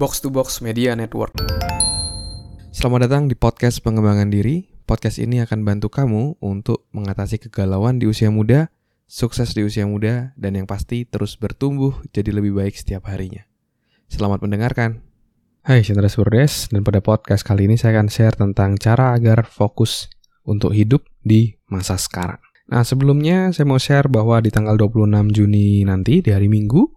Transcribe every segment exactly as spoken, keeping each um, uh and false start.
Box to Box Media Network. Selamat datang di podcast pengembangan diri. Podcast ini akan bantu kamu untuk mengatasi kegalauan di usia muda, sukses di usia muda, dan yang pasti terus bertumbuh jadi lebih baik setiap harinya. Selamat mendengarkan. Hai, saya Andreas Bordes, dan pada podcast kali ini saya akan share tentang cara agar fokus untuk hidup di masa sekarang. Nah, sebelumnya saya mau share bahwa di tanggal dua puluh enam Juni nanti, di hari Minggu,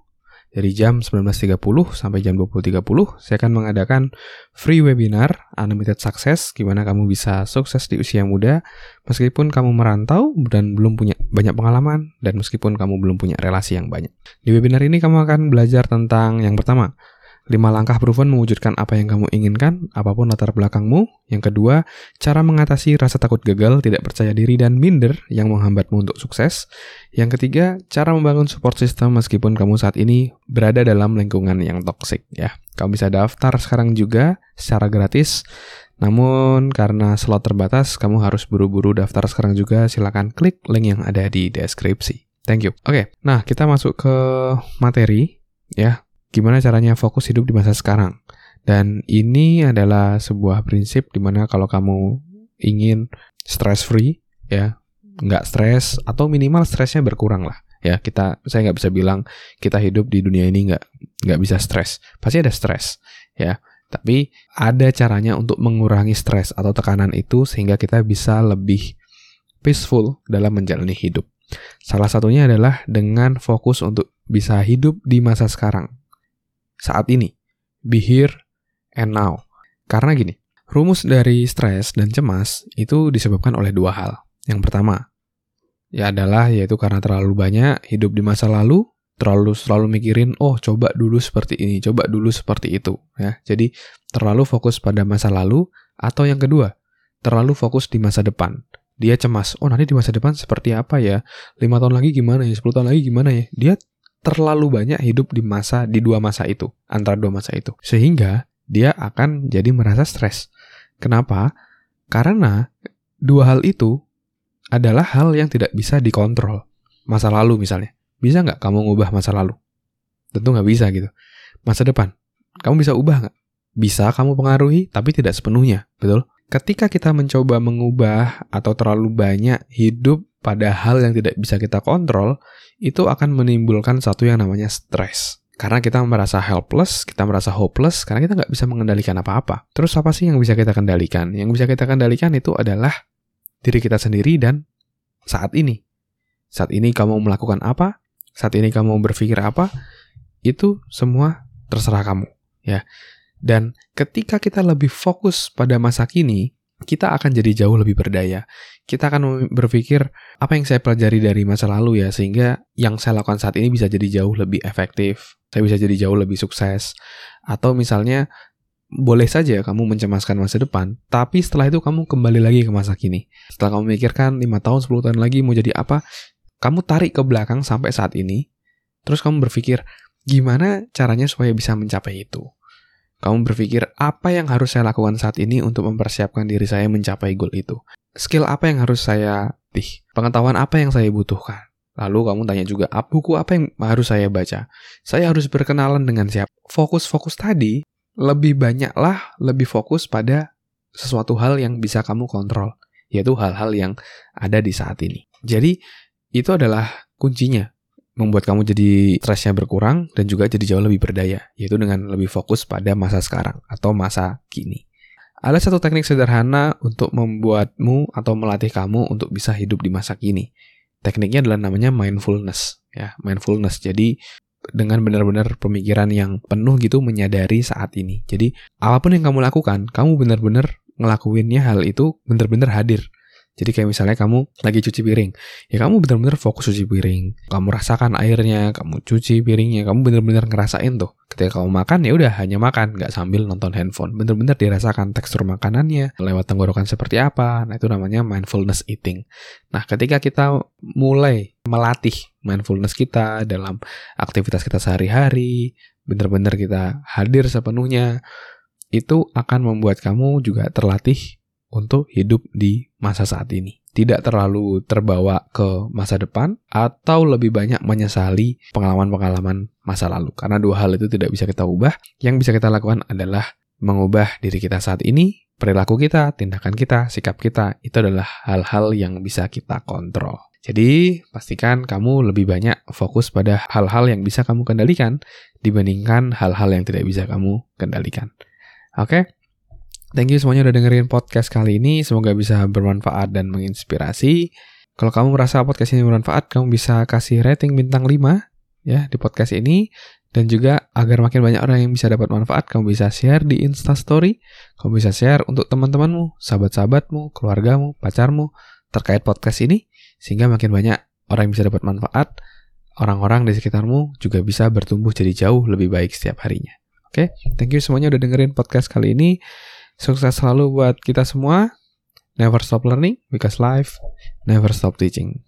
dari jam sembilan belas tiga puluh sampai jam dua puluh tiga puluh, saya akan mengadakan free webinar Unlimited Success, gimana kamu bisa sukses di usia muda meskipun kamu merantau dan belum punya banyak pengalaman, dan meskipun kamu belum punya relasi yang banyak. Di webinar ini kamu akan belajar tentang yang pertama, lima langkah proven mewujudkan apa yang kamu inginkan, apapun latar belakangmu. Yang kedua, cara mengatasi rasa takut gagal, tidak percaya diri, dan minder yang menghambatmu untuk sukses. Yang ketiga, cara membangun support system meskipun kamu saat ini berada dalam lingkungan yang toksik. Ya, kamu bisa daftar sekarang juga secara gratis. Namun, karena slot terbatas, kamu harus buru-buru daftar sekarang juga. Silakan klik link yang ada di deskripsi. Thank you. Oke, nah kita masuk ke materi, ya. Gimana caranya fokus hidup di masa sekarang. Dan ini adalah sebuah prinsip dimana kalau kamu ingin stress free, ya, nggak stres atau minimal stresnya berkurang lah. Ya, kita, saya nggak bisa bilang kita hidup di dunia ini nggak nggak bisa stres. Pasti ada stres, ya. Tapi ada caranya untuk mengurangi stres atau tekanan itu sehingga kita bisa lebih peaceful dalam menjalani hidup. Salah satunya adalah dengan fokus untuk bisa hidup di masa sekarang. Saat ini, be here and now. Karena gini, rumus dari stres dan cemas itu disebabkan oleh dua hal. Yang pertama, ya adalah yaitu karena terlalu banyak hidup di masa lalu, terlalu selalu mikirin, oh coba dulu seperti ini, coba dulu seperti itu. Ya, jadi terlalu fokus pada masa lalu, atau yang kedua, terlalu fokus di masa depan. Dia cemas, oh nanti di masa depan seperti apa ya? lima tahun lagi gimana ya? sepuluh tahun lagi gimana ya? Dia terlalu banyak hidup di masa di dua masa itu, antara dua masa itu. Sehingga dia akan jadi merasa stres. Kenapa? Karena dua hal itu adalah hal yang tidak bisa dikontrol. Masa lalu misalnya. Bisa nggak kamu ngubah masa lalu? Tentu nggak bisa gitu. Masa depan, kamu bisa ubah nggak? Bisa kamu pengaruhi, tapi tidak sepenuhnya. Betul? Ketika kita mencoba mengubah atau terlalu banyak hidup pada hal yang tidak bisa kita kontrol, itu akan menimbulkan satu yang namanya stres. Karena kita merasa helpless, kita merasa hopeless, karena kita nggak bisa mengendalikan apa-apa. Terus apa sih yang bisa kita kendalikan? Yang bisa kita kendalikan itu adalah diri kita sendiri dan saat ini. Saat ini kamu melakukan apa? Saat ini kamu berpikir apa? Itu semua terserah kamu, ya. Dan ketika kita lebih fokus pada masa kini, kita akan jadi jauh lebih berdaya. Kita akan berpikir, apa yang saya pelajari dari masa lalu ya, sehingga yang saya lakukan saat ini bisa jadi jauh lebih efektif, saya bisa jadi jauh lebih sukses. Atau misalnya, boleh saja kamu mencemaskan masa depan, tapi setelah itu kamu kembali lagi ke masa kini. Setelah kamu memikirkan lima tahun, sepuluh tahun lagi mau jadi apa, kamu tarik ke belakang sampai saat ini, terus kamu berpikir, gimana caranya supaya bisa mencapai itu? Kamu berpikir, apa yang harus saya lakukan saat ini untuk mempersiapkan diri saya mencapai goal itu? Skill apa yang harus saya latih? Pengetahuan apa yang saya butuhkan? Lalu kamu tanya juga, buku apa yang harus saya baca? Saya harus berkenalan dengan siapa? Fokus-fokus tadi, lebih banyaklah lebih fokus pada sesuatu hal yang bisa kamu kontrol, yaitu hal-hal yang ada di saat ini. Jadi, itu adalah kuncinya. Membuat kamu jadi stresnya berkurang dan juga jadi jauh lebih berdaya, yaitu dengan lebih fokus pada masa sekarang atau masa kini. Ada satu teknik sederhana untuk membuatmu atau melatih kamu untuk bisa hidup di masa kini. Tekniknya adalah namanya mindfulness, ya, mindfulness. Jadi dengan benar-benar pemikiran yang penuh gitu menyadari saat ini. Jadi apapun yang kamu lakukan, kamu benar-benar ngelakuinnya hal itu benar-benar hadir. Jadi kayak misalnya kamu lagi cuci piring, ya kamu benar-benar fokus cuci piring. Kamu rasakan airnya, kamu cuci piringnya, kamu benar-benar ngerasain tuh. Ketika kamu makan, ya udah hanya makan, nggak sambil nonton handphone. Benar-benar dirasakan tekstur makanannya, lewat tenggorokan seperti apa. Nah itu namanya mindfulness eating. Nah ketika kita mulai melatih mindfulness kita dalam aktivitas kita sehari-hari, benar-benar kita hadir sepenuhnya, itu akan membuat kamu juga terlatih untuk hidup di masa saat ini. tidak terlalu terbawa ke masa depan, atau lebih banyak menyesali pengalaman-pengalaman masa lalu. Karena dua hal itu tidak bisa kita ubah. Yang bisa kita lakukan adalah mengubah diri kita saat ini, perilaku kita, tindakan kita, sikap kita. Itu adalah hal-hal yang bisa kita kontrol. Jadi, pastikan kamu lebih banyak fokus pada hal-hal yang bisa kamu kendalikan dibandingkan hal-hal yang tidak bisa kamu kendalikan. Oke? Okay? Thank you semuanya udah dengerin podcast kali ini. Semoga bisa bermanfaat dan menginspirasi. Kalau kamu merasa podcast ini bermanfaat, kamu bisa kasih rating bintang lima ya di podcast ini. Dan juga agar makin banyak orang yang bisa dapat manfaat, kamu bisa share di Instastory. Kamu bisa share untuk teman-temanmu, sahabat-sahabatmu, keluargamu, pacarmu terkait podcast ini. Sehingga makin banyak orang yang bisa dapat manfaat. Orang-orang di sekitarmu juga bisa bertumbuh jadi jauh lebih baik setiap harinya. Oke, okay? Thank you semuanya udah dengerin podcast kali ini. Sukses selalu buat kita semua. Never stop learning because life never stop teaching.